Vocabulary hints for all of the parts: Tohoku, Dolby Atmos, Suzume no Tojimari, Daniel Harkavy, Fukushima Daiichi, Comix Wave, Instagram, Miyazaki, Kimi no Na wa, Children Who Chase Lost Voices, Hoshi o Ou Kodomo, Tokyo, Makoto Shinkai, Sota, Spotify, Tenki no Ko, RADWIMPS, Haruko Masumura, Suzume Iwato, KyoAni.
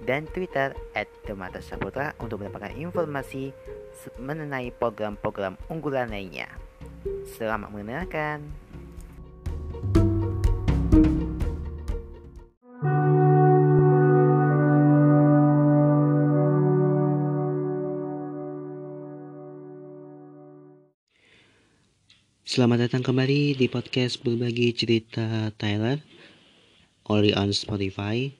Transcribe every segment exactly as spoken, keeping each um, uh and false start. dan Twitter at demata saputra untuk mendapatkan informasi mengenai program-program unggulan lainnya. Selamat mendengarkan. Selamat datang kembali di podcast berbagi cerita Thailand only on Spotify.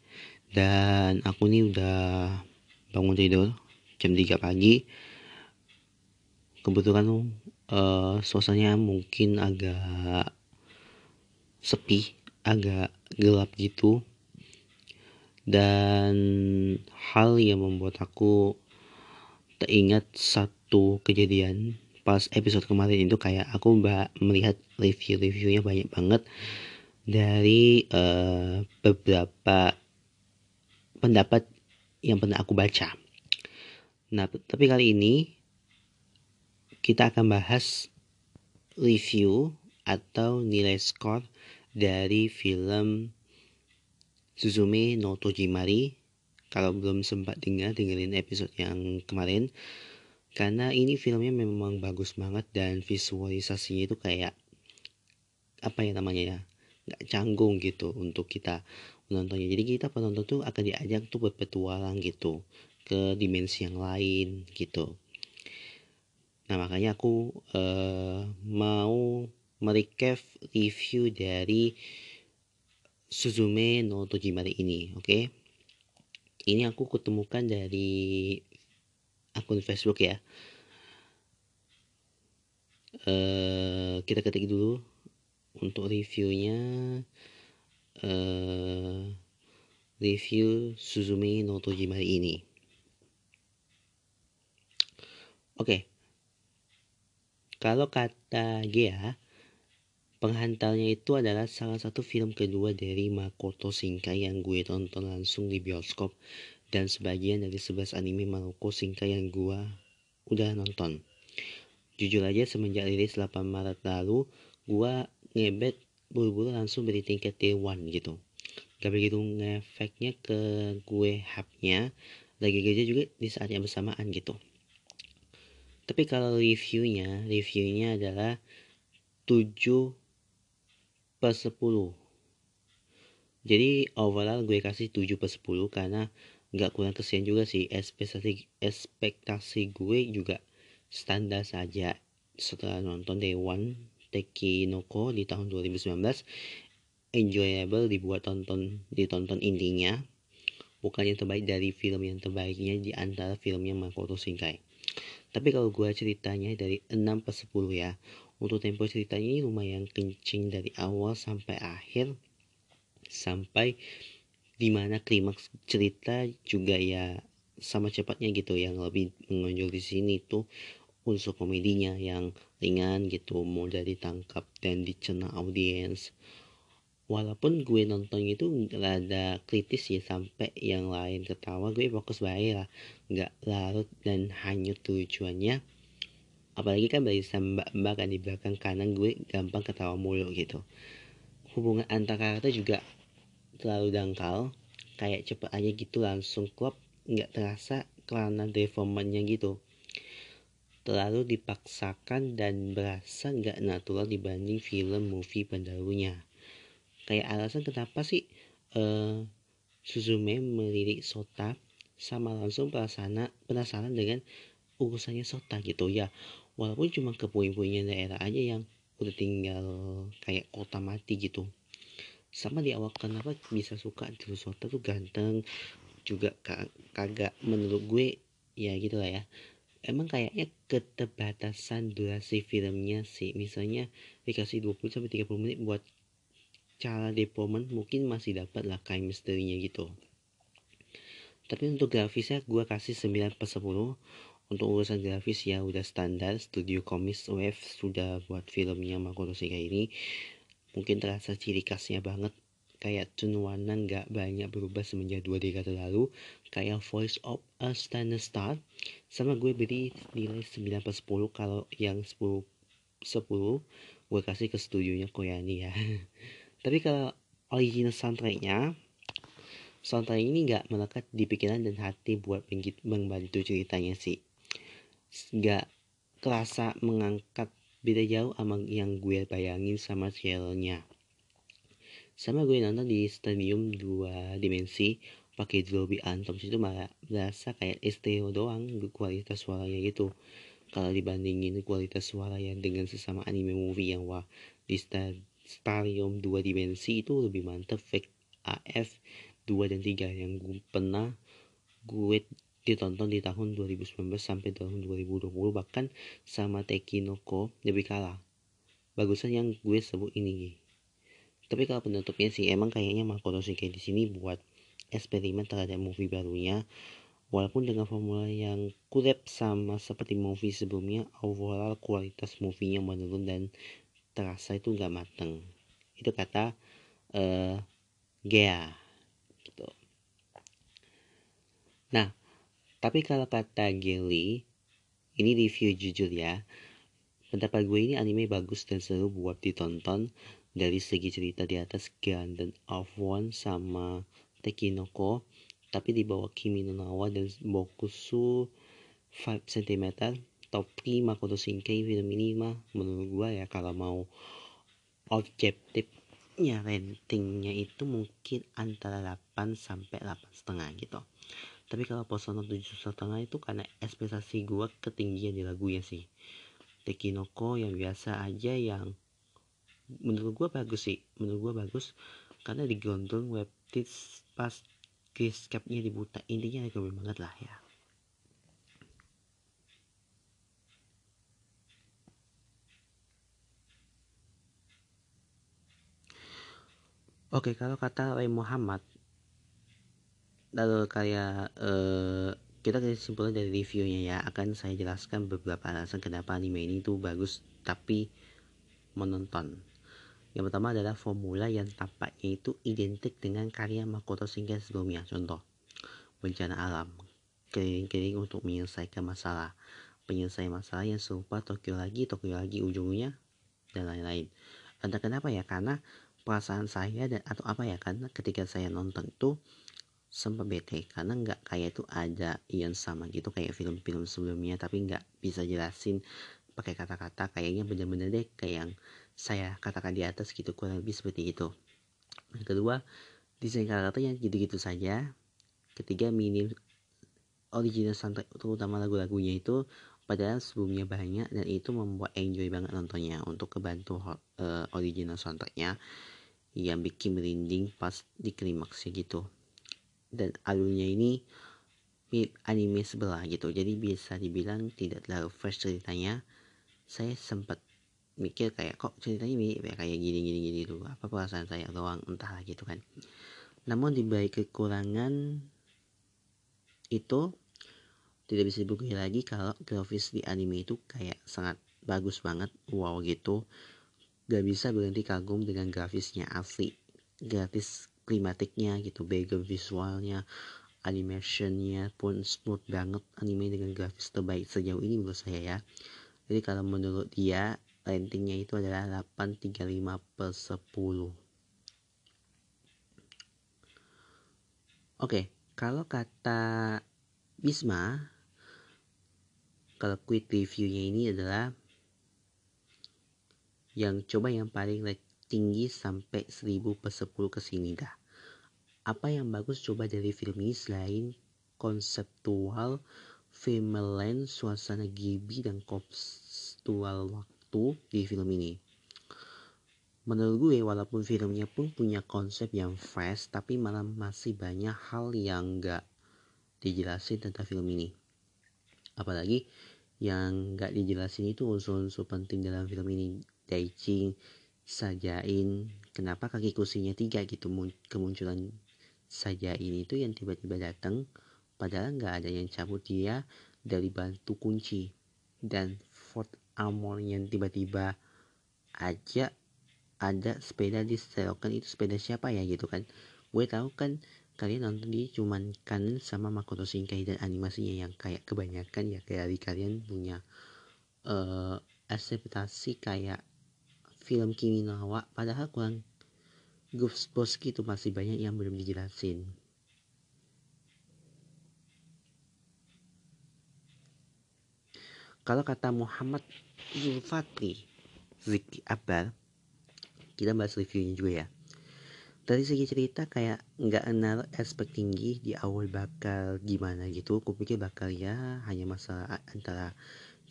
Dan aku nih udah bangun tidur jam tiga pagi. Kebetulan uh, suasananya mungkin agak sepi, agak gelap gitu. Dan hal yang membuat aku teringat satu kejadian pas episode kemarin itu, kayak aku mbak melihat review-reviewnya banyak banget dari uh, beberapa pendapat yang pernah aku baca. Nah, tapi kali ini kita akan bahas review atau nilai skor dari film Suzume no Tojimari. Kalau belum sempat dengar, dengerin episode yang kemarin, karena ini filmnya memang bagus banget dan visualisasinya itu kayak apa ya namanya ya, gak canggung gitu untuk kita penontonnya. Jadi kita penonton tuh akan diajak tuh berpetualang gitu ke dimensi yang lain gitu. Nah, makanya aku uh, mau merecap review dari Suzume no Tojimari ini, oke? Okay? Ini aku ketemukan dari akun Facebook ya. Uh, kita ketik dulu untuk reviewnya. Uh, review Suzume no Tojimari ini. Oke, okay. Kalau kata Gea, penghantarnya itu adalah salah satu film kedua dari Makoto Shinkai yang gue tonton langsung di bioskop dan sebagian dari sebelas anime Makoto Shinkai yang gue udah nonton. Jujur aja, semenjak rilis delapan Maret lalu, gue ngebet buru-buru langsung beli tiket T satu gitu. Gak begitu ngefeknya ke gue hype-nya, lagi kerja juga di saat yang bersamaan gitu. Tapi kalau reviewnya, reviewnya adalah tujuh per sepuluh. Jadi overall gue kasih tujuh per sepuluh karena gak kurang kesian juga sih. Ekspektasi, ekspektasi gue juga standar saja setelah nonton T satu. Tenki no Ko di tahun dua ribu sembilan belas enjoyable dibuat tonton ditonton intinya, bukan yang terbaik dari film yang terbaiknya di antara filmnya Makoto Shinkai. Tapi kalau gua ceritanya dari enam per sepuluh ya. Untuk tempo ceritanya ini lumayan kencing dari awal sampai akhir, sampai dimana klimaks cerita juga ya sama cepatnya gitu. Yang lebih menonjol di sini tuh unsur komedinya yang ringan gitu, mudah ditangkap dan dicerna audiens. Walaupun gue nonton itu rada kritis ya, sampai yang lain ketawa gue fokus baik lah, gak larut dan hanyut tujuannya. Apalagi kan barisan mbak-mbak kan di belakang kanan gue gampang ketawa mulu gitu. Hubungan antar karakter juga terlalu dangkal, kayak cepet aja gitu langsung klop, gak terasa karena developmentnya gitu. Terlalu dipaksakan dan berasa gak natural dibanding film-movie pendahulunya. Kayak alasan kenapa sih uh, Suzume melirik Sota, sama langsung perasaan, penasaran dengan urusannya Sota gitu ya. Walaupun cuma ke poin-poinnya daerah aja yang udah tinggal kayak kota mati gitu. Sama di awal kenapa bisa suka dulu Sota tuh ganteng juga kagak, menurut gue ya gitu lah ya. Emang kayaknya keterbatasan durasi filmnya sih. Misalnya dikasih dua puluh sampai tiga puluh menit buat cara development, mungkin masih dapat lah kain misterinya gitu. Tapi untuk grafisnya gue kasih sembilan per sepuluh. Untuk urusan grafis ya udah standar, studio Comix Wave sudah buat filmnya Makoto Shinkai ini. Mungkin terasa ciri khasnya banget, kayak cenwanan gak banyak berubah semenjak dua dekade lalu, kayak Voice of a Standard Star. Sama gue beri nilai sembilan per sepuluh, kalau yang sepuluh, sepuluh gue kasih ke studionya KyoAni ya. Tapi kalau original soundtracknya, soundtrack ini gak melekat di pikiran dan hati buat membantu ceritanya sih. Gak kerasa mengangkat, beda jauh sama yang gue bayangin sama serialnya. Sama gue nonton di stadium dua dimensi pakai Dolby Atmos, itu malah berasa kayak stereo doang kualitas suaranya gitu. Kalau dibandingin kualitas suaranya dengan sesama anime movie yang wah di stadium dua dimensi itu lebih mantep. Fake A F dua dan tiga yang gue pernah gue ditonton di tahun dua ribu sembilan belas sampai tahun dua ribu dua puluh, bahkan sama Tenki no Ko lebih kalah bagusan yang gue sebut ini. Tapi kalau penutupnya sih emang kayaknya Makoto Shinkai di sini buat eksperimen terhadap movie barunya, walaupun dengan formula yang kurep sama seperti movie sebelumnya. Overall kualitas movie-nya menurun dan terasa itu nggak mateng. Itu kata uh, Gea. Nah, tapi kalau kata Geli, ini review jujur ya. Pendapat gue ini anime bagus dan seru buat ditonton. Dari segi cerita di atas Gundam of One sama Tenki no Ko, tapi di bawah Kimi no Na wa dan Bokusu lima sentimeter. Topi Makoto Shinkai film ini mah menurut gue ya, kalau mau objektifnya ratingnya itu mungkin antara delapan sampai delapan setengah gitu. Tapi kalau personal tujuh setengah itu karena ekspektasi gue ketinggian di lagunya sih. Tenki no Ko yang biasa aja, yang menurut gue bagus sih. Menurut gue bagus karena digondol webtis pas keycapnya dibuta. Intinya rekomend banget lah ya. Oke, kalau kata Ray Muhammad, lalu kayak uh, kita kesimpulan dari reviewnya ya, akan saya jelaskan beberapa alasan kenapa anime ini tuh bagus tapi menonton. Yang pertama adalah formula yang tampaknya itu identik dengan karya Makoto Shinkai sebelumnya. Contoh, bencana alam, kering-kering untuk menyelesaikan masalah, penyelesaian masalah yang serupa Tokyo lagi, Tokyo lagi ujungnya, dan lain-lain. Entah kenapa ya, karena perasaan saya dan atau apa ya, karena ketika saya nonton itu sempat bete karena nggak kayak itu ada yang sama gitu kayak film-film sebelumnya, tapi nggak bisa jelasin pakai kata-kata. Kayaknya bener-bener deh kayak yang saya katakan di atas gitu, kurang lebih seperti itu. Yang kedua, desain karakter yang gitu-gitu saja. Ketiga, minim original soundtrack terutama lagu-lagunya itu, padahal sebelumnya banyak, dan itu membuat enjoy banget nontonnya. Untuk kebantu uh, original soundtracknya yang bikin merinding pas di klimaksnya gitu. Dan alurnya ini mirip anime sebelah gitu, jadi bisa dibilang tidak terlalu fresh ceritanya. Saya sempat mikir kayak kok ceritanya mirip ya, kayak gini-gini dulu, apa perasaan saya doang, entahlah gitu kan. Namun dibalik kekurangan itu tidak bisa dibuktikan lagi kalau grafis di anime itu kayak sangat bagus banget, wow gitu. Gak bisa berhenti kagum dengan grafisnya asli, gratis klimatiknya gitu, background visualnya, animationnya pun smooth banget. Anime dengan grafis terbaik sejauh ini menurut saya ya. Jadi kalau menurut dia ratingnya itu adalah delapan koma tiga lima per sepuluh. Oke, kalau kata Bisma, kalau quick reviewnya ini adalah yang coba yang paling tinggi sampai seribu per sepuluh kesini dah. Apa yang bagus coba dari film ini selain konseptual, female land, suasana gibi, dan kontekstual waktu di film ini? Menurut gue, walaupun filmnya pun punya konsep yang fresh, tapi malah masih banyak hal yang gak dijelasin tentang film ini. Apalagi yang gak dijelasin itu unsur-unsur penting dalam film ini. Daiichi sajain, kenapa kaki kursinya tiga gitu. Kemunculan saja ini tuh yang tiba-tiba datang padahal nggak ada yang cabut dia dari batu kunci. Dan Ford Armor yang tiba-tiba aja ada sepeda di selokan, itu sepeda siapa ya gitu kan. Gue tahu kan kalian nonton di cuman Kanen sama Makoto Shinkai, dan animasinya yang kayak kebanyakan ya kayak kalian punya uh, akseptasi kayak film Kimi no Na wa, padahal kurang goosebumps gitu, masih banyak yang belum dijelasin. Kalau kata Muhammad Zulfati Ziki Akbar, kita bahas reviewnya juga ya. Dari segi cerita kayak nggak naruh aspek tinggi di awal bakal gimana gitu. Kupikir bakal ya hanya masalah antara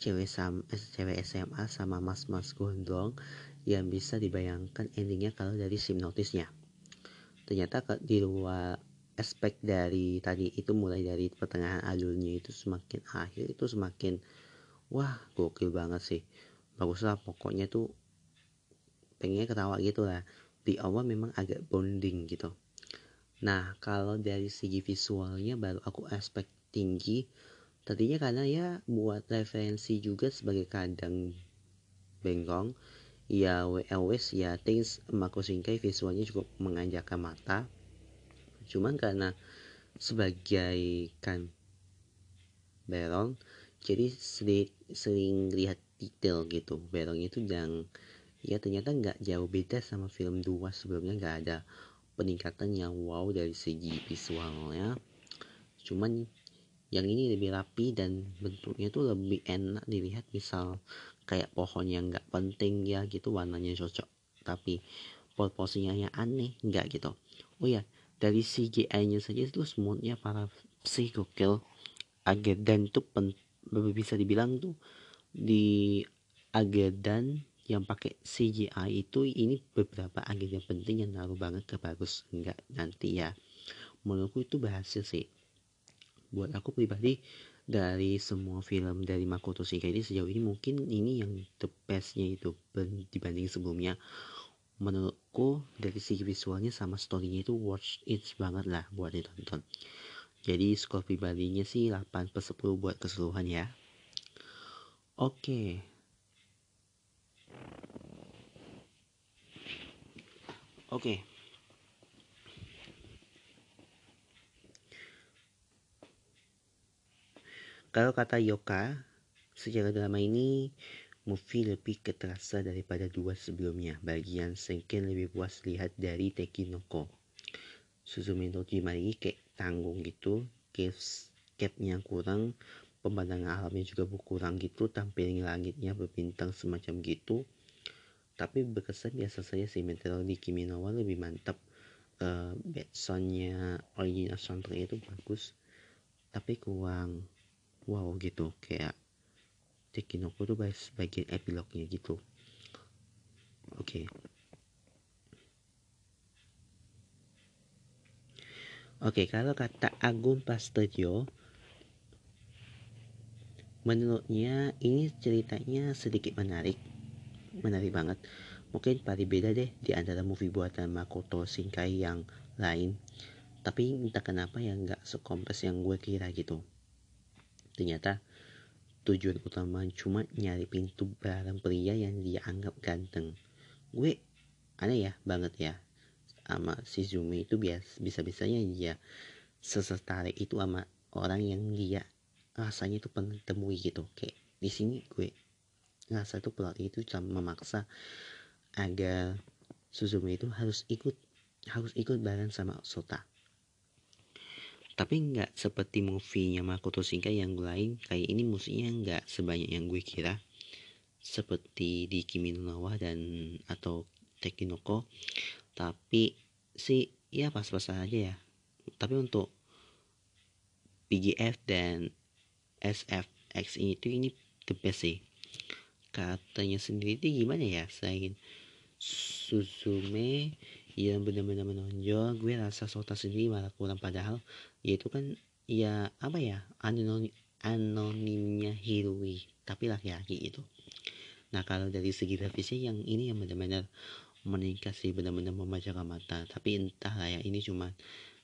cewek sama cewek S M A sama mas-mas gondrong yang bisa dibayangkan endingnya kalau dari sinopsisnya. Ternyata di luar aspek dari tadi itu, mulai dari pertengahan alurnya itu semakin akhir itu semakin wah gokil banget sih. Bagus lah pokoknya, tuh pengennya ketawa gitu lah. Di awal memang agak bonding gitu. Nah kalau dari segi visualnya baru aku aspek tinggi tadinya, karena ya buat referensi juga sebagai kandang bengkong ya always ya things Makoto Shinkai visualnya cukup menganjakan mata. Cuman karena sebagai kan berong jadi sering, sering lihat detail gitu berong itu, dan ya ternyata nggak jauh beda sama film dua sebelumnya, nggak ada peningkatan yang wow dari segi visualnya. Cuman yang ini lebih rapi dan bentuknya tuh lebih enak dilihat, misal kayak pohon yang nggak penting ya gitu, warnanya cocok tapi proporsinya aneh nggak gitu. Oh ya, dari C G I-nya saja itu smoothnya para sih gokil. Agedan tuh pen- bisa dibilang tuh di agedan yang pakai C G I itu, ini beberapa agen penting yang naruh banget ke bagus enggak nanti ya. Menurutku itu berhasil sih. Buat aku pribadi dari semua film dari Makoto Shinkai ini sejauh ini mungkin ini yang the bestnya itu dibanding sebelumnya. Menurutku dari segi visualnya sama storynya itu worth it banget lah buat ditonton. Jadi skor pribadinya sih delapan per sepuluh buat keseluruhan ya. Oke. Okay. Oke, okay. Kalau kata Yoka, secara drama ini movie lebih keterasa daripada dua sebelumnya. Bagian sengkin lebih puas lihat dari Tenki no Ko. Suzume no Tojimari kayak tanggung gitu, capnya kurang, pemandangan alamnya juga berkurang gitu, tampilin langitnya berbintang semacam gitu. Tapi berkesan biasa saja sih. Material di Kimi no Na wa lebih mantap, uh, backsoundnya original soundtrack itu bagus tapi kurang wow gitu, kayak Tenki no Ko tuh bagian epilognya gitu. Oke okay. Oke okay, kalau kata Agung Prasetyo, menurutnya ini ceritanya sedikit menarik menarik banget, mungkin paling beda deh di antara movie buatan Makoto Shinkai yang lain, tapi entah kenapa ya nggak sekompleks yang gue kira gitu. Ternyata tujuan utama cuma nyari pintu barang pria yang dia anggap ganteng. Gue aneh ya banget ya sama Suzume itu, biasa bisa-bisanya dia sesetara itu sama orang yang dia rasanya itu pernah temui gitu. Kayak di sini gue rasa itu plot itu memaksa agar Suzume itu harus ikut harus ikut bareng sama Sota. Tapi nggak seperti movie-nya Makoto Shinkai yang lain, kayak ini musiknya nggak sebanyak yang gue kira. Seperti di Kimi no Na wa dan atau Tenki no Ko. Tapi sih ya pas-pasan aja ya. Tapi untuk P G F dan S F X itu ini the best sih. Katanya sendiri itu gimana ya, selain Suzume yang benar-benar menonjol, gue rasa Sota sendiri malah kurang, padahal yaitu kan ya apa ya anonim, anonimnya Hiroi tapi laki-laki itu. Nah kalau dari segi grafisnya yang ini yang benar-benar meningkat sih, benar-benar memecahkan mata. Tapi entahlah ya, ini cuma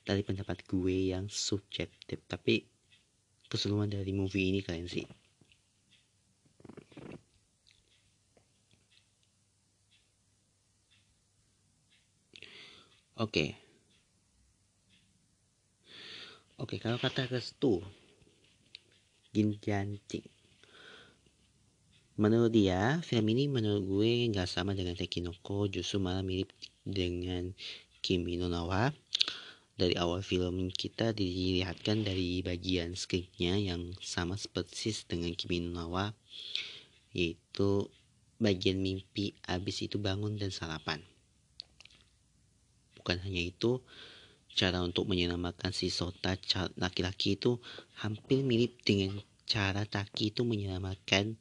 dari pendapat gue yang subjektif, tapi keseluruhan dari movie ini keren sih. Oke. Oke, kalau kata restu Jinjanji, menurut dia film ini menurut gue nggak sama dengan Tenki no Ko, justru malah mirip dengan Kimi no Na wa. Dari awal film kita dilihatkan dari bagian skripnya yang sama persis dengan Kimi no Na wa, yaitu bagian mimpi, abis itu bangun dan sarapan. Bukan hanya itu, cara untuk menyelamatkan si Sota laki-laki itu hampir mirip dengan cara Taki itu menyelamatkan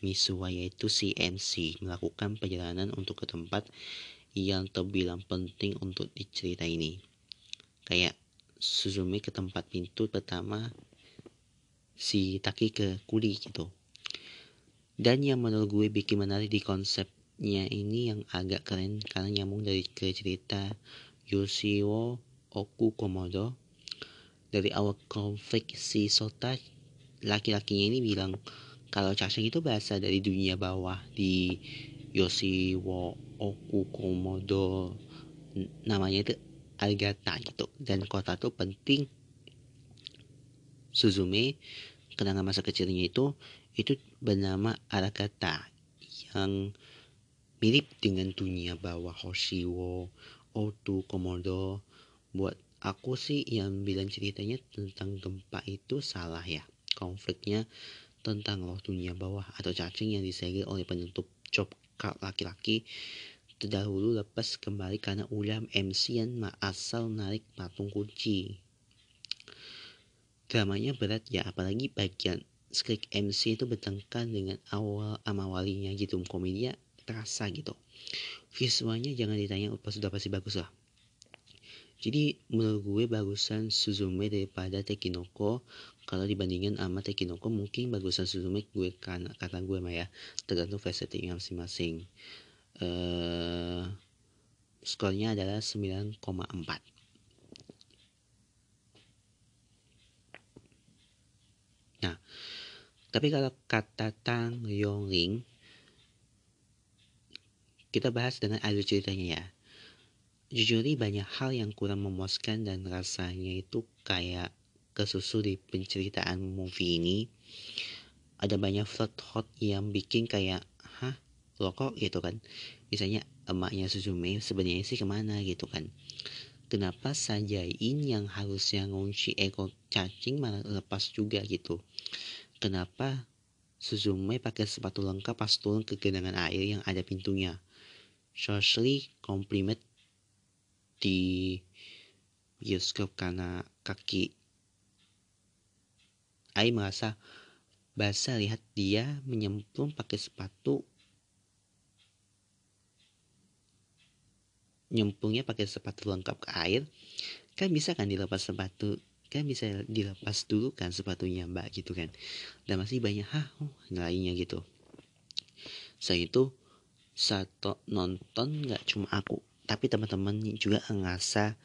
Misuwa, yaitu si M C melakukan perjalanan untuk ke tempat yang terbilang penting untuk dicerita ini. Kayak Suzume ke tempat pintu pertama, si Taki ke Kuri gitu. Dan yang menurut gue bikin menarik di konsepnya ini yang agak keren karena nyambung dari ke cerita Hoshi o Ou Kodomo. Dari awal konflik si Sota laki-lakinya ini bilang kalau cacing itu berasal dari dunia bawah di Hoshi o Ou Kodomo, namanya itu Agata gitu, dan kota itu penting. Suzume kenangan masa kecilnya itu itu bernama Aragata yang mirip dengan dunia bawah Hoshi o Ou Kodomo. Buat aku sih yang bilang ceritanya tentang gempa itu salah ya, konfliknya tentang roh dunia bawah atau cacing yang disegel oleh penutup job card laki-laki terdahulu lepas kembali karena ulam M C yang asal narik patung kunci. Dramanya berat ya, apalagi bagian skrip M C itu bertengkar dengan awal amawalinya gitu, komedia terasa gitu. Visualnya jangan ditanya, sudah pasti bagus lah. Jadi menurut gue bagusan Suzume daripada Tenki no Ko. Kalau dibandingin sama Tenki no Ko mungkin bagusan Suzume gue, karena kata gue mah ya tergantung fasetnya masing-masing. Uh, skornya adalah sembilan koma empat. Nah, tapi kalau kata Tang Yongling, kita bahas dengan alur ceritanya ya. Jujurnya banyak hal yang kurang memuaskan dan rasanya itu kayak kesusu di penceritaan movie ini. Ada banyak plot hot yang bikin kayak hah loko gitu kan. Misalnya emaknya Suzume sebenarnya sih kemana gitu kan, kenapa Sanjain yang harusnya ngunci ekor cacing malah lepas juga gitu, kenapa Suzume pakai sepatu lengkap pas turun ke genangan air yang ada pintunya. Socially komplimen di bioskop karena kaki Ai merasa basah, lihat dia menyemplung pakai sepatu, nyemplungnya pakai sepatu lengkap ke air, kan bisa kan dilepas sepatu, kan bisa dilepas dulu kan sepatunya mbak gitu kan, dan masih banyak hal oh, lainnya gitu. Saya itu satu nonton nggak cuma aku, tapi teman-teman juga ngerasa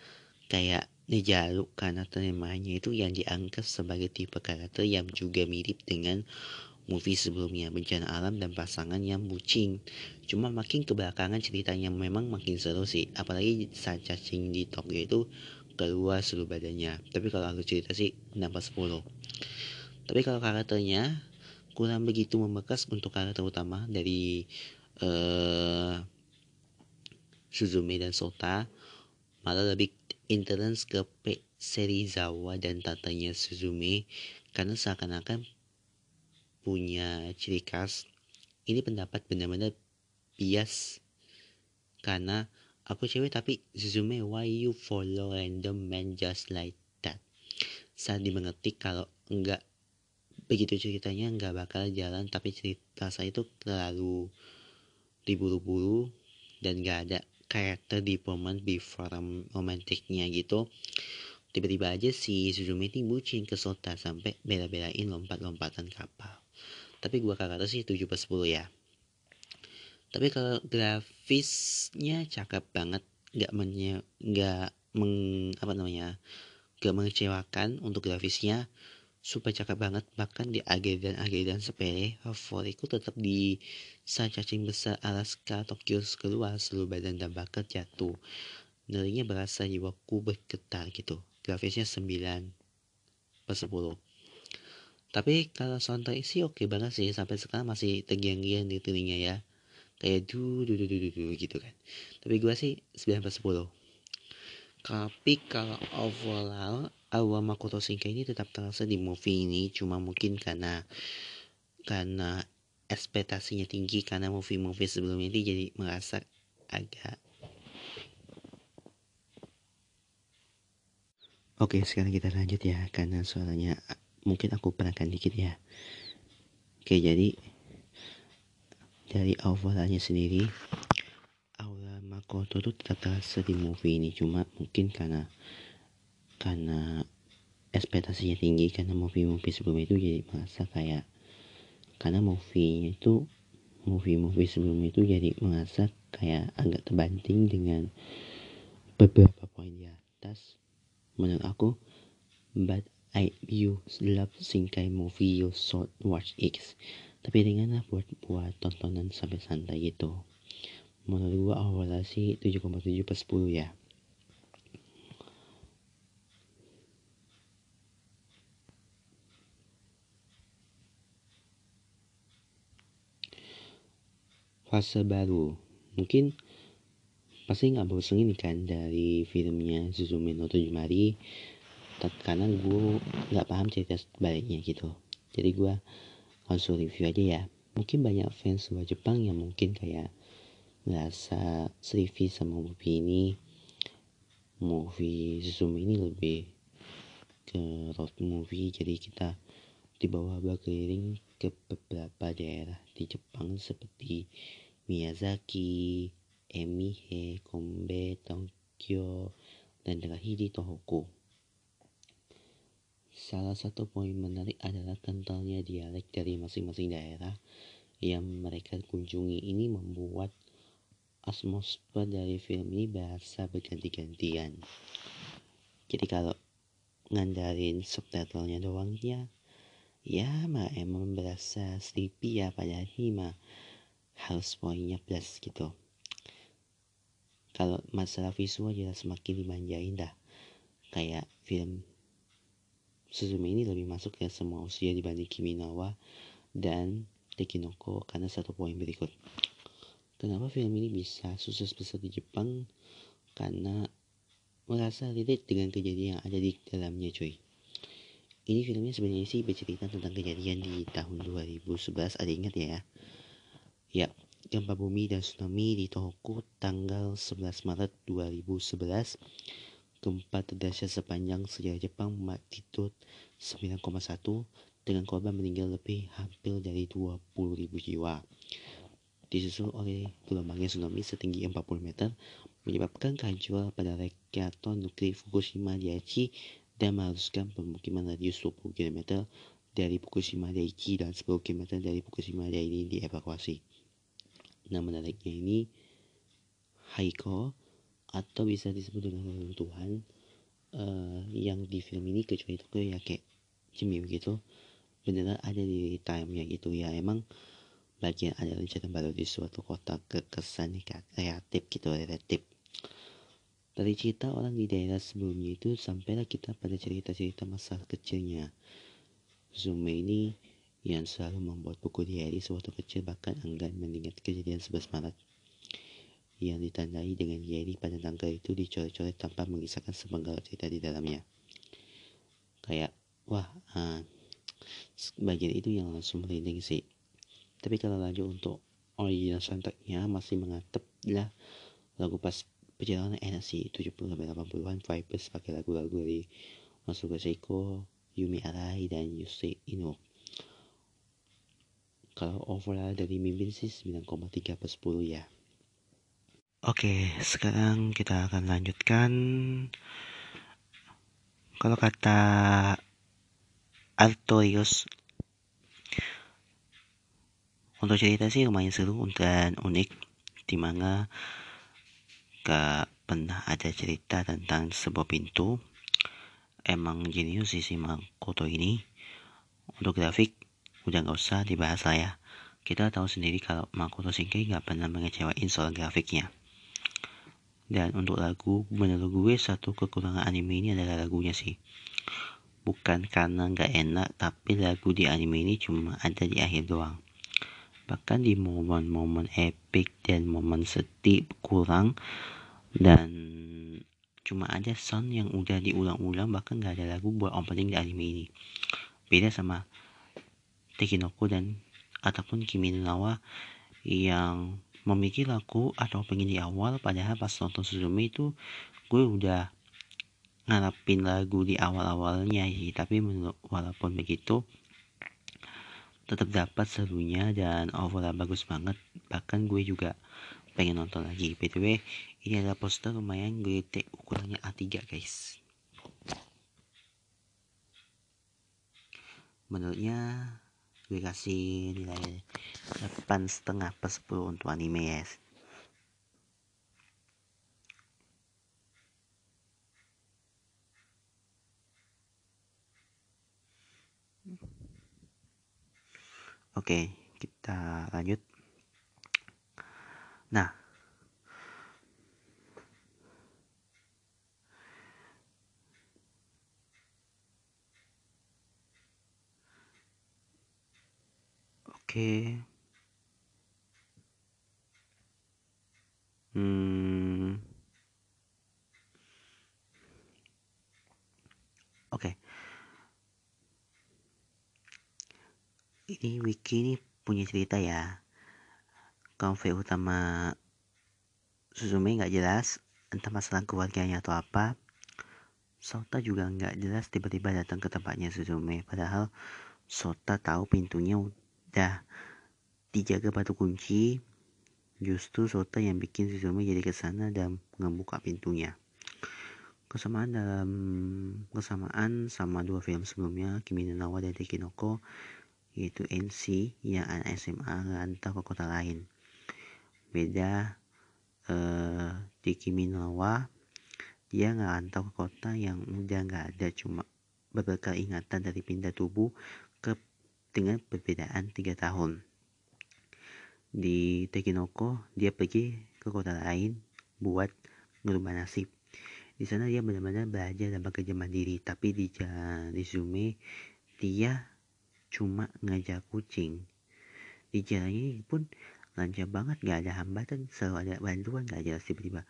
kayak ngejaluk karena temanya itu yang dianggap sebagai tipe karakter yang juga mirip dengan movie sebelumnya, bencana alam dan pasangan yang bucin. Cuma makin kebelakangan ceritanya memang makin seru sih, apalagi saat cacing di Tokyo itu keluar seluruh badannya. Tapi kalau aku cerita sih enam per sepuluh. Tapi kalau karakternya kurang begitu membekas untuk karakter utama dari uh, Suzume dan Sota, malah lebih intense ke P. Serizawa dan tatanya Suzume karena seakan-akan punya ciri khas. Ini pendapat benar-benar bias karena aku cewek, tapi Suzume, why you follow random man just like that? Saya dimengerti kalau enggak begitu ceritanya enggak bakal jalan, tapi cerita saya itu terlalu diburu-buru dan enggak ada karakter development before romantiknya gitu. Tiba-tiba aja si Suzume ini bucin ke Sota sampai bela-belain lompat-lompatan kapal. Tapi gua kata sih tujuh per sepuluh ya. Tapi kalau grafisnya cakep banget, enggak menye enggak meng apa namanya? enggak mengecewakan untuk grafisnya. super cakep banget. Bahkan di agedan-agedan sepele, favoritku tetap di saat cacing besar Alaska Tokyo keluar, seluruh badan dan bakal jatuh. Ngerinya berasa jiwaku bergetar gitu. Grafisnya sembilan per sepuluh. Tapi kalau soundtrack sih oke banget sih, sampai sekarang masih tergiang-giang di telinga ya. Kayak du du du du du gitu kan. Tapi gue sih sembilan per sepuluh. Tapi kalau overall awal Makoto Shinkai ini tetap terasa di movie ini, cuma mungkin karena karena ekspektasinya tinggi, karena movie-movie sebelumnya ini jadi merasa agak oke. Sekarang kita lanjut ya, karena suaranya mungkin aku perangkan dikit ya. Oke, jadi dari awalnya sendiri aura Makoto itu tetap terasa di movie ini, cuma mungkin karena karena ekspektasinya tinggi, karena movie-movie sebelumnya itu jadi merasa kayak karena movie itu movie-movie sebelumnya itu jadi merasa kayak agak terbanting dengan beberapa poin di atas. Menurut aku, but I you love Shinkai movie, you should watch it. Tapi ringan lah buat buat tontonan sampai santai gitu. Menurut gua awalnya sih tujuh koma tujuh per sepuluh ya. Fase baru, mungkin pasti nggak bosen ini kan dari filmnya Suzume no Tojimari, karena gue nggak paham cerita sebaliknya gitu. Jadi gue langsung review aja ya. Mungkin banyak fans luar Jepang yang mungkin kayak ngerasa serivi sama movie ini, movie Suzume ini lebih ke road movie, jadi kita dibawa berkeliling ke beberapa daerah di Jepang seperti Miyazaki, Emihe, Kombe, Tokyo, dan terakhir di Tohoku. Salah satu poin menarik adalah kentalnya dialek dari masing-masing daerah yang mereka kunjungi. Ini membuat atmosfer dari film ini berasa berganti-gantian. Jadi kalau ngandarin subtitlenya doang ya, ya mah emang berasa sleepy ya, padahal ini mah harus poinnya plus gitu. Kalau masalah visual jelas semakin dimanjain dah. Kayak film Suzume ini lebih masuk ke semua usia dibanding Kimi no Na wa dan Tenki no Ko, karena satu poin berikut. Kenapa film ini bisa sukses besar di Jepang? Karena merasa relate dengan kejadian yang ada di dalamnya cuy. Ini filmnya sebenarnya sih bercerita tentang kejadian di tahun dua ribu sebelas, ada ingat ya? Ya, gempa bumi dan tsunami di Tohoku tanggal sebelas Maret dua ribu sebelas. Gempa terdahsyat sepanjang sejarah Jepang, magnitudo sembilan koma satu, dengan korban meninggal lebih hampir dari dua puluh ribu jiwa. Disusul oleh gelombangnya tsunami setinggi empat puluh meter, menyebabkan kehancuran pada reaktor nuklir Fukushima Daiichi dan mengharuskan pemukiman radius dua puluh kilometer dari Fukushima Daiichi dan sepuluh kilometer dari Fukushima Daiichi dievakuasi. Nah, menariknya ini Haiko atau bisa disebut dengan runtuhan uh, yang di film ini, kecuali Tokyo ya kayak cemil gitu, beneran ada di time-nya gitu ya. Emang bagian ada rencana baru di suatu kota kekesan kreatif gitu, kreatif. Dari cerita orang di daerah sebelumnya itu, sampailah kita pada cerita-cerita masa kecilnya. Suzume ini yang selalu membuat buku diari sewaktu kecil, bahkan enggan mengingat kejadian sebelas Maret. Yang ditandai dengan diari pada tanggal itu dicoret-coret tanpa mengisahkan sepenggal cerita di dalamnya. Kayak, wah, uh, bagian itu yang langsung merinding sih. Tapi kalau lanjut untuk original soundtracknya, masih mengatap lah lagu pas perjalanan enak sih, tujuh puluh sampai delapan puluhan vibes pakai lagu-lagu dari Masuka Seiko, Yumi Arai, dan Yusei Ino. Kalau overall dari Mimin sih sembilan koma tiga per sepuluh ya. Oke, sekarang kita akan lanjutkan. Kalau kata Artorius, untuk cerita sih lumayan seru dan unik, di mana gak pernah ada cerita tentang sebuah pintu. Emang jenius sih si Makoto ini. Untuk grafik udah gak usah dibahas lah ya. Kita tahu sendiri kalau Makoto Shinkai gak pernah mengecewain soal grafiknya. Dan untuk lagu, menurut gue satu kekurangan anime ini adalah lagunya sih. Bukan karena gak enak, tapi lagu di anime ini cuma ada di akhir doang. Bahkan di momen-momen epic dan momen sedih kurang. Dan cuma ada sound yang udah diulang-ulang, bahkan gak ada lagu buat opening di anime ini. Beda sama Tenki no Ko dan ataupun Kimi no Na wa yang memiliki lagu atau pengen di awal, padahal pas nonton Suzume itu gue udah ngarapin lagu di awal-awalnya sih, tapi menurut, walaupun begitu tetap dapat serunya dan overall bagus banget, bahkan gue juga pengen nonton lagi. Btw ini ada poster lumayan gede ukurannya A tiga guys. Menurutnya gue kasih nilai delapan setengah per sepuluh untuk anime ya. Oke, kita lanjut. Nah, Oke, hmm. Oke. Ini wiki ini punya cerita ya. Konflik utama Suzume nggak jelas, entah masalah keluarganya atau apa. Sota juga nggak jelas tiba-tiba datang ke tempatnya Suzume, padahal Sota tahu pintunya udah dijaga batu kunci. Justru Sota yang bikin Suzume jadi kesana dan ngebuka pintunya. Kesamaan dalam kesamaan sama dua film sebelumnya, Kimi no Na wa dan Tenki no Ko, yaitu N C yang anak S M A ngantau ke kota lain. Beda eh, di Kimi no Na wa, dia ngantau ke kota yang udah nggak ada, cuma beberapa ingatan dari pindah tubuh ke dengan perbedaan tiga tahun. Di Tenki no Ko, dia pergi ke kota lain buat ngerubah nasib. Di sana dia benar-benar belajar dan bekerja mandiri, tapi di di Suzume dia cuma ngejar kucing. Di jalan ini pun lancar banget, gak ada hambatan, selalu ada bantuan, gak jelas tiba-tiba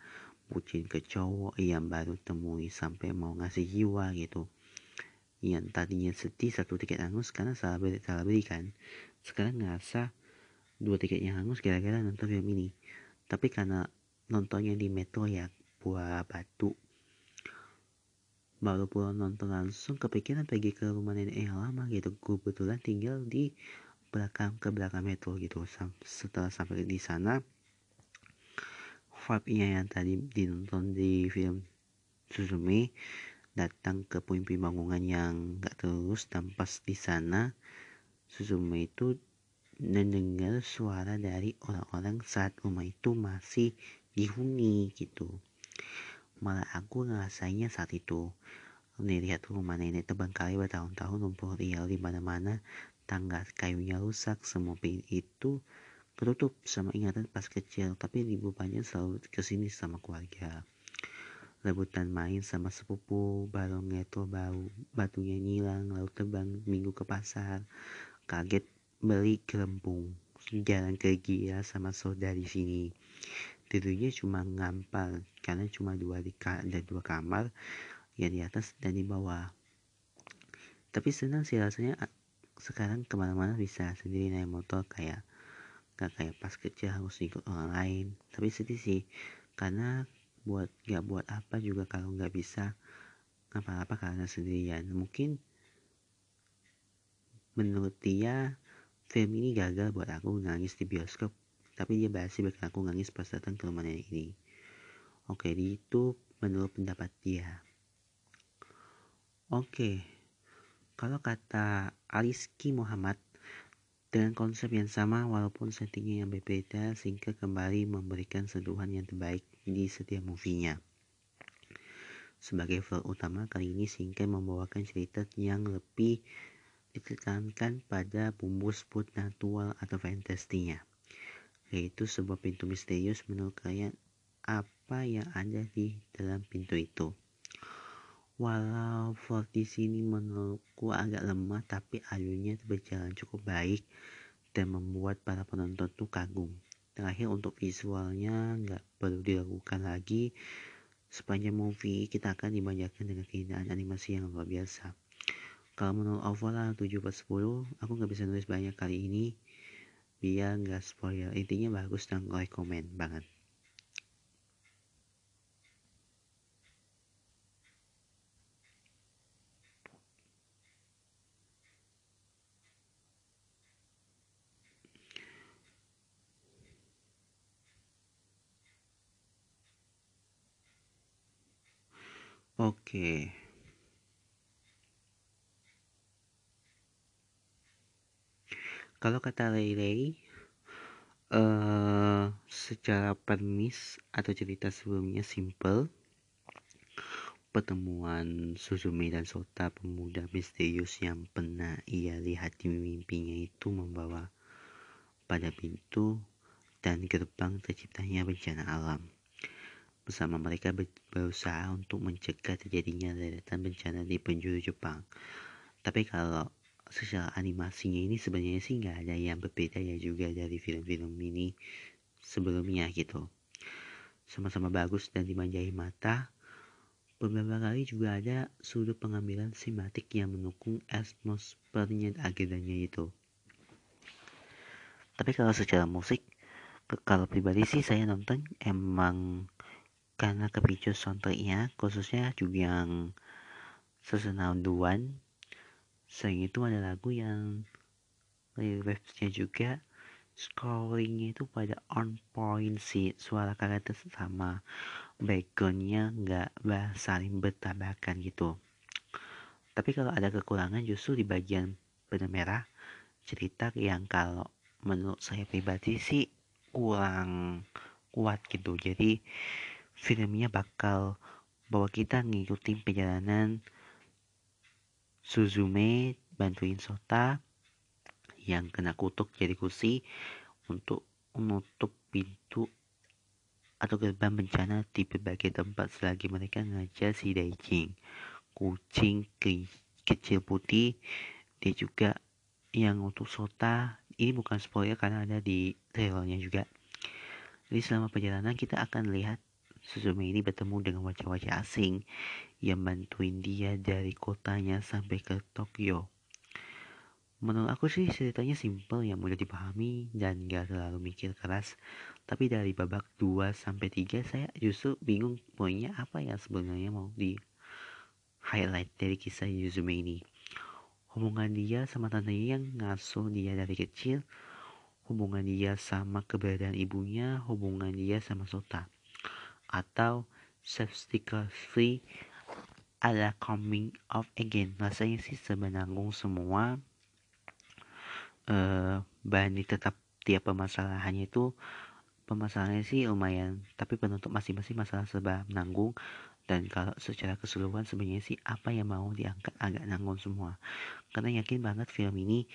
kucing ke cowok yang baru temui sampai mau ngasih jiwa gitu. Yang tadinya sedih satu tiket hangus karena salah beli, salah beli kan. Sekarang ngerasa dua tiketnya hangus gara-gara nonton film ini. Tapi karena nontonnya di metro ya, buah batu. Baru pulang nonton langsung kepikiran pergi ke rumah nenek yang lama gitu. Gue kebetulan tinggal di belakang ke belakang metro gitu. Setelah sampai di sana, vibe-nya yang tadi dinonton di film Suzume datang ke puing-puing bangunan yang gak terus. Dan pas di sana Suzume itu mendengar suara dari orang-orang saat rumah itu masih dihuni gitu. Malah aku ngerasainnya saat itu. Lihat rumah nenek terbengkalai bertahun-tahun, lumpur liar di mana-mana, tangga kayunya rusak, semua pintu itu ketutup sama ingatan pas kecil. Tapi liburannya selalu kesini sama keluarga. Rebutan main sama sepupu, barong ngetro baru, batunya nyilang, lalu terbang minggu ke pasar, kaget beli kerempung, jalan ke Gia sama saudara di sini. Tidurnya cuma ngampar, karena cuma dua di ka- ada dua kamar, ya di atas dan di bawah. Tapi senang sih rasanya sekarang kemana-mana bisa sendiri naik motor, kayak gak kayak pas kecil harus ikut orang lain. Tapi sedih sih, karena buat gak buat apa juga kalau gak bisa ngapa-ngapa karena sendirian. Mungkin menurut dia film ini gagal buat aku nangis di bioskop, tapi dia berhasil bikin aku nangis pas datang ke rumah nenek ini. Oke, itu menurut pendapat dia. Oke, kalau kata Ariski Muhammad, dengan konsep yang sama walaupun settingnya yang berbeda, Shinkai kembali memberikan sentuhan yang terbaik di setiap movie-nya. Sebagai vlog utama kali ini, Shinkai membawakan cerita yang lebih ditanamkan pada bumbu supernatural atau fantasinya, yaitu sebuah pintu misterius menukai apa yang ada di dalam pintu itu. Walau plot di sini menurutku agak lemah, tapi alurnya berjalan cukup baik dan membuat para penonton tuh kagum. Terakhir untuk visualnya nggak perlu dilakukan lagi. Sepanjang movie kita akan dimanjakan dengan keindahan animasi yang luar biasa. Kalau menurut overall tujuh per sepuluh, aku nggak bisa nulis banyak kali ini biar nggak spoiler. Intinya bagus dan rekomend banget. Oke. Kalau kata Ray-Ray, uh, secara premis atau cerita sebelumnya simple. Pertemuan Suzume dan Sota, pemuda misterius yang pernah ia lihat di mimpinya itu, membawa pada pintu dan gerbang terciptanya bencana alam. Bersama mereka berusaha untuk mencegah terjadinya deretan bencana di penjuru Jepang. Tapi kalau secara animasinya ini sebenarnya sih nggak ada yang berbeda ya juga dari film-film ini sebelumnya gitu. Sama-sama bagus dan dimanjai mata. Beberapa kali juga ada sudut pengambilan sinematik yang mendukung atmosfernya agendanya itu. Tapi kalau secara musik, kalau pribadi sih saya nonton emang karena kepicu soundtracknya, khususnya juga yang sesenanduan. Selain itu ada lagu yang relapse-nya juga, scoringnya itu pada on point sih, suara karakter sama background-nya nggak saling bertabrakan gitu. Tapi kalau ada kekurangan justru di bagian benang merah cerita yang kalau menurut saya pribadi sih kurang kuat gitu. Jadi filmnya bakal bawa kita ngikutin perjalanan Suzume bantuin Sota yang kena kutuk jadi kursi untuk menutup pintu atau gerbang bencana di berbagai tempat selagi mereka ngajar si Daichi, kucing ke- kecil putih. Dia juga yang untuk Sota, ini bukan spoiler karena ada di trailernya juga. Jadi selama perjalanan kita akan lihat Suzume ini bertemu dengan wajah-wajah asing yang bantuin dia dari kotanya sampai ke Tokyo. Menurut aku sih ceritanya simple yang mudah dipahami dan gak terlalu mikir keras. Tapi dari babak dua sampai tiga saya justru bingung poinnya apa yang sebenarnya mau di highlight dari kisah Suzume ini. Hubungan dia sama tantenya yang ngasuh dia dari kecil, hubungan dia sama keberadaan ibunya, hubungan dia sama Sota, atau subsequently ada coming up again. Rasanya sih sebenanggung semua uh, bahan tetap tiap permasalahannya itu. Permasalahannya sih lumayan, tapi penutup masing-masing masalah serba menanggung. Dan kalau secara keseluruhan sebenarnya sih apa yang mau diangkat agak nanggung semua. Karena yakin banget film ini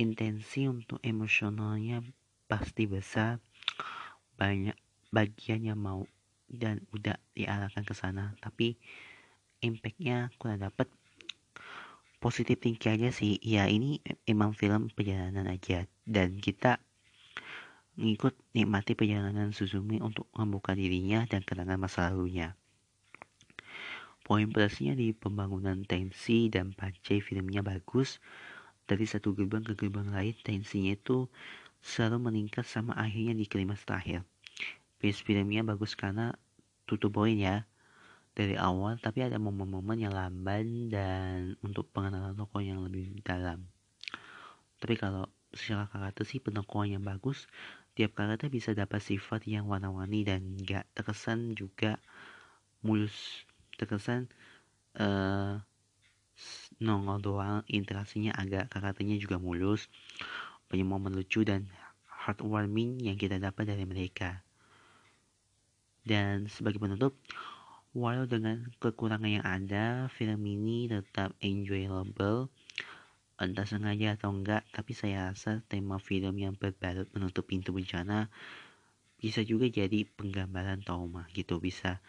intensi untuk emosionalnya pasti besar, banyak bagiannya mau dan udah diarahkan ke sana, tapi impactnya kurang dapat. Positif thinking aja sih ya, ini emang film perjalanan aja dan kita ngikut nikmati perjalanan Suzume untuk membuka dirinya dan kenangan masa lalunya. Poin plusnya di pembangunan tensi dan pacing filmnya bagus. Dari satu gerbang ke gerbang lain tensinya itu selalu meningkat sama akhirnya di klimaks terakhir. Pace filmnya bagus karena tutup poin ya dari awal, tapi ada momen-momen yang lamban dan untuk pengenalan tokoh yang lebih dalam. Tapi kalau secara karakter sih penokohan yang bagus, tiap karakter bisa dapat sifat yang warna-warni dan gak terkesan juga mulus, terkesan uh, nongol doang. Interaksinya agak karakternya juga mulus, punya momen lucu dan heartwarming yang kita dapat dari mereka. Dan sebagai penutup, walau dengan kekurangan yang ada, film ini tetap enjoyable entah sengaja atau enggak, tapi saya rasa tema film yang berbalut menutup pintu bencana bisa juga jadi penggambaran trauma gitu, bisa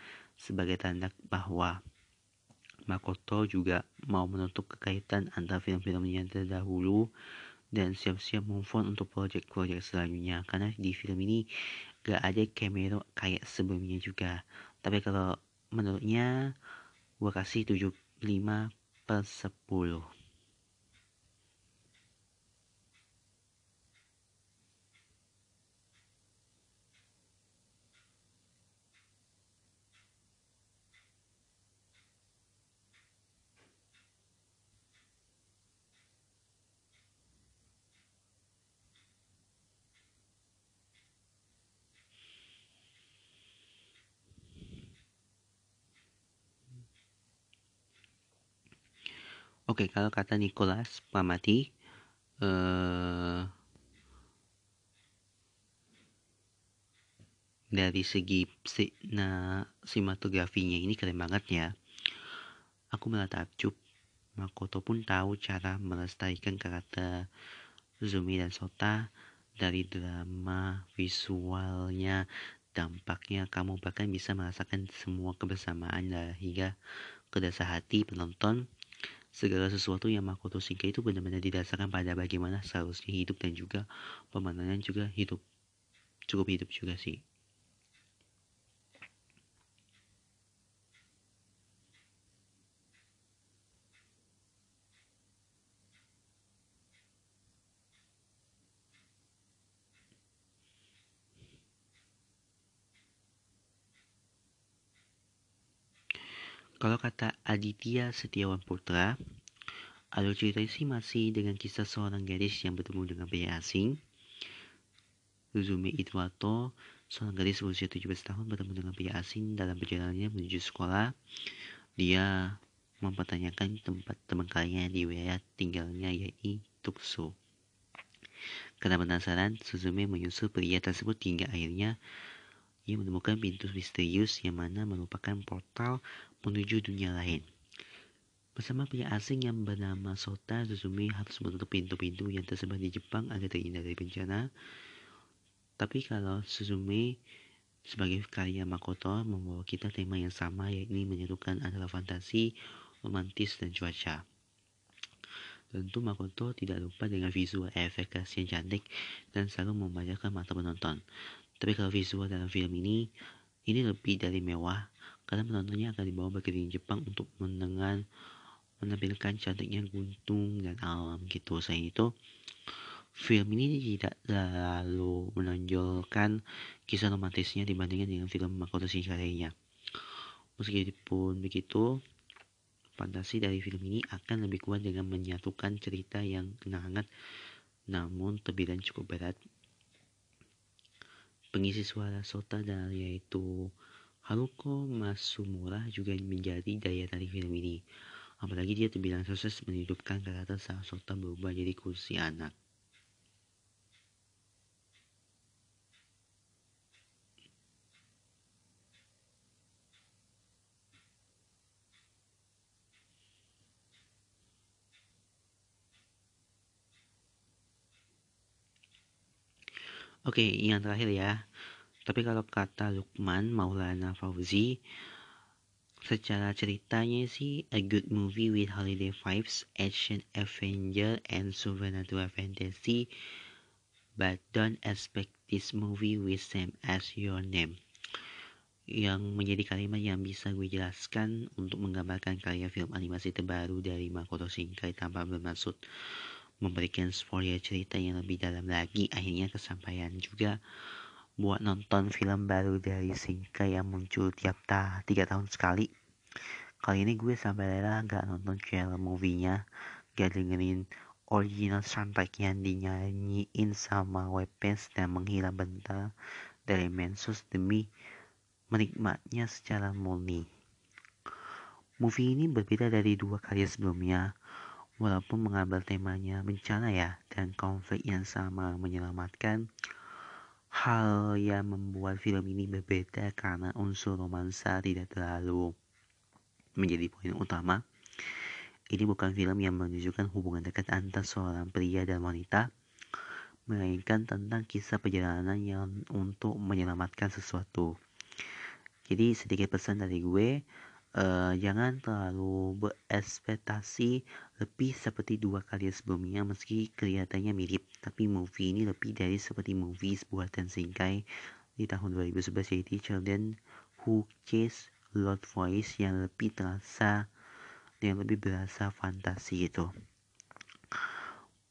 sebagai tanda bahwa Makoto juga mau menutup kekaitan antara film-filmnya terdahulu dan siap-siap move on untuk proyek-proyek selanjutnya, karena di film ini gak ada cameo kayak sebelumnya juga. Tapi kalau menurutnya gua kasih tujuh puluh lima per sepuluh. Oke, okay, kalau kata Nicholas Pamati, uh, dari segi sinematografinya ini keren banget ya. Aku malah takjub, Makoto pun tahu cara melestarikan karakter Suzume dan Sota dari drama visualnya. Dampaknya kamu bahkan bisa merasakan semua kebersamaan hingga ke dasar hati penonton. Segala sesuatu yang Makoto Shinkai itu benar-benar didasarkan pada bagaimana seharusnya hidup, dan juga pemandangan juga hidup, cukup hidup juga sih. Kalau kata Aditya Setiawan Putra, alur cerita sih masih dengan kisah seorang gadis yang bertemu dengan pria asing. Suzume Iwato, seorang gadis berusia tujuh belas tahun, bertemu dengan pria asing dalam perjalanannya menuju sekolah. Dia mempertanyakan tempat teman kalinya di wilayah tinggalnya, yaitu Tokyo. Karena penasaran, Suzume menyusul pria tersebut hingga akhirnya ia menemukan pintu misterius yang mana merupakan portal menuju dunia lain. Bersama pria asing yang bernama Sota, Suzume harus menutup pintu-pintu yang tersebar di Jepang agar terhindar dari bencana. Tapi kalau Suzume sebagai karya Makoto membawa kita tema yang sama, yakni menyerukan antara fantasi, romantis, dan cuaca. Tentu Makoto tidak lupa dengan visual efek yang cantik dan selalu membayarkan mata penonton. Tapi kalau visual dalam film ini, ini lebih dari mewah, karena penontonnya akan dibawa berkeliling Jepang untuk mendengar, menampilkan cantiknya gunung dan alam gitu. Selain itu, film ini tidak terlalu menonjolkan kisah romantisnya dibandingkan dengan film Makoto Shinkai lainnya. Meskipun begitu, fantasi dari film ini akan lebih kuat dengan menyatukan cerita yang hangat, namun terbilang cukup berat. Pengisi suara Sota dari yaitu Haruko Masumura juga menjadi daya tarik film ini. Apalagi dia terbilang sukses menghidupkan karakter saat Sota berubah jadi kursi anak. Oke, okay, yang terakhir ya. Tapi kalau kata Lukman Maulana Fauzi, secara ceritanya sih a good movie with holiday vibes, action adventure and supernatural fantasy, but don't expect this movie with same as your name. Yang menjadi kalimat yang bisa gue jelaskan untuk menggambarkan karya film animasi terbaru dari Makoto Shinkai tanpa bermaksud memberikan spoiler cerita yang lebih dalam lagi. Akhirnya kesampaian juga buat nonton film baru dari Shinkai yang muncul tiap ta- tiga tahun sekali. Kali ini gue sampai rela gak nonton trailer movie-nya, gak dengerin original soundtrack yang dinyanyiin sama webpage, dan menghilang bentar dari mensus demi menikmatnya secara murni. Movie ini berbeda dari dua karya sebelumnya, walaupun mengambil temanya bencana ya dan konflik yang sama menyelamatkan. Hal yang membuat film ini berbeda karena unsur romansa tidak terlalu menjadi poin utama. Ini bukan film yang menunjukkan hubungan dekat antara seorang pria dan wanita, melainkan tentang kisah perjalanan yang untuk menyelamatkan sesuatu. Jadi sedikit pesan dari gue, uh, jangan terlalu berekspektasi lebih seperti dua karya sebelumnya, meski kelihatannya mirip. Tapi movie ini lebih dari seperti movie buatan Shinkai di tahun dua ribu sebelas, yaitu Children Who Chase Lost Voices, yang lebih terasa, yang lebih berasa fantasi gitu.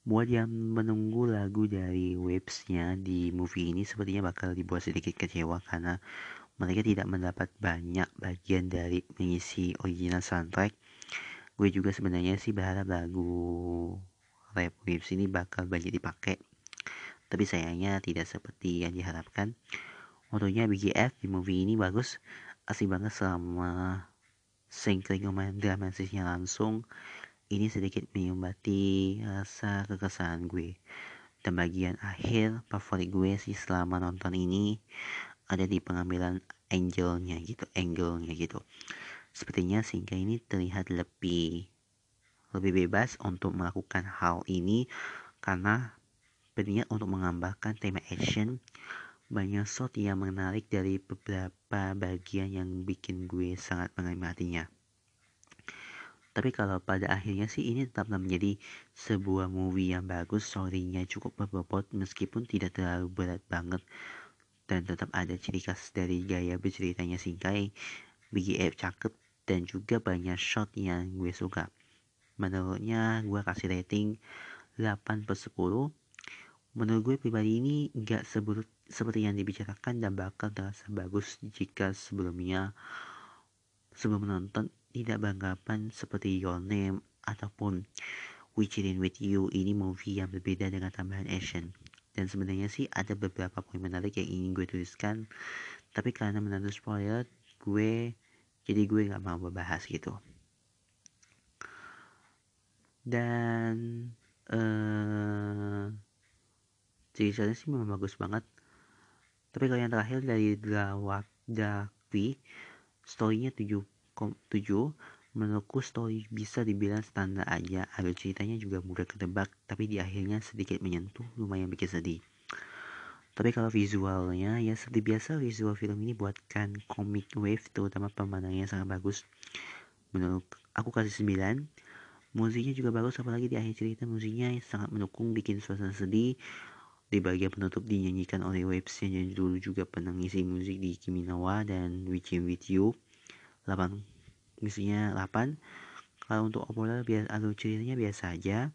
Buat yang menunggu lagu dari Waves-nya di movie ini, sepertinya bakal dibuat sedikit kecewa karena mereka tidak mendapat banyak bagian dari mengisi original soundtrack. Gue juga sebenarnya sih berharap lagu rap Waves ini bakal banyak dipakai, tapi sayangnya tidak seperti yang diharapkan. Fotonya B G F di movie ini bagus, asik banget selama singkling dramatisnya langsung. Ini sedikit menyumbati rasa kekesalan gue. Dan bagian akhir favorit gue sih selama nonton ini ada di pengambilan angle-nya gitu, angle-nya gitu. Sepertinya Shinkai ini terlihat lebih lebih bebas untuk melakukan hal ini karena berniat untuk menggambarkan tema action. Banyak shot yang menarik dari beberapa bagian yang bikin gue sangat menikmatinya. Tapi kalau pada akhirnya sih ini tetaplah menjadi sebuah movie yang bagus. Story-nya cukup berbobot meskipun tidak terlalu berat banget, dan tetap ada ciri khas dari gaya berceritanya Shinkai. B G F cakep dan juga banyak shot yang gue suka. Menurutnya gue kasih rating delapan per sepuluh. Menurut gue pribadi ini gak seburuk seperti yang dibicarakan dan bakal terasa bagus jika sebelumnya sebelum menonton tidak beranggapan seperti Your Name ataupun We Chillin' With You. Ini movie yang berbeda dengan tambahan action, dan sebenarnya sih ada beberapa poin menarik yang ingin gue tuliskan, tapi karena menantu spoiler gue jadi gue gak mau membahas gitu. Dan uh, ceritanya sih memang bagus banget. Tapi kalau yang terakhir dari Dawakdawi, story-nya tujuh koma tujuh, menurutku story bisa dibilang standar aja. Alur ceritanya juga mudah ketebak, tapi di akhirnya sedikit menyentuh, lumayan bikin sedih. Tapi kalau visualnya, ya seperti biasa visual film ini buatkan Comix Wave, terutama pemandangannya sangat bagus. Menurut aku kasih sembilan. Musiknya juga bagus, apalagi di akhir cerita musiknya sangat mendukung, bikin suasana sedih. Di bagian penutup dinyanyikan oleh Waves yang dulu juga pernah ngisi musik di Kimi no Na wa dan We Chillin' With You. delapan, misinya delapan. Kalau untuk overall biasa, alur ceritanya biasa aja.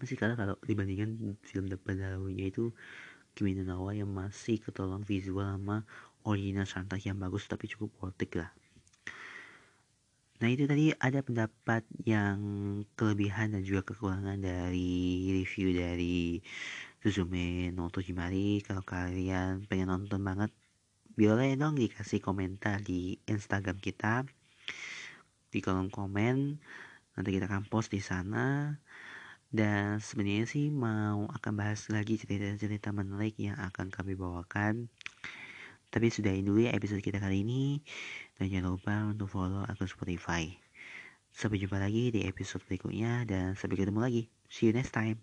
Masih kalah kalau dibandingkan film depan dahulunya itu Kimi no Na wa, yang masih ketolong visual sama original soundtrack yang bagus, tapi cukup worth it lah. Nah itu tadi ada pendapat yang kelebihan dan juga kekurangan dari review dari Suzume no Tojimari. Kalau kalian pengen nonton banget, boleh dong dikasih komentar di Instagram kita, di kolom komen, nanti kita akan post di sana. Dan sebenarnya sih mau akan bahas lagi cerita-cerita menarik yang akan kami bawakan, tapi sudahin dulu ya episode kita kali ini. Dan jangan lupa untuk follow akun Spotify. Sampai jumpa lagi di episode berikutnya, dan sampai ketemu lagi. See you next time.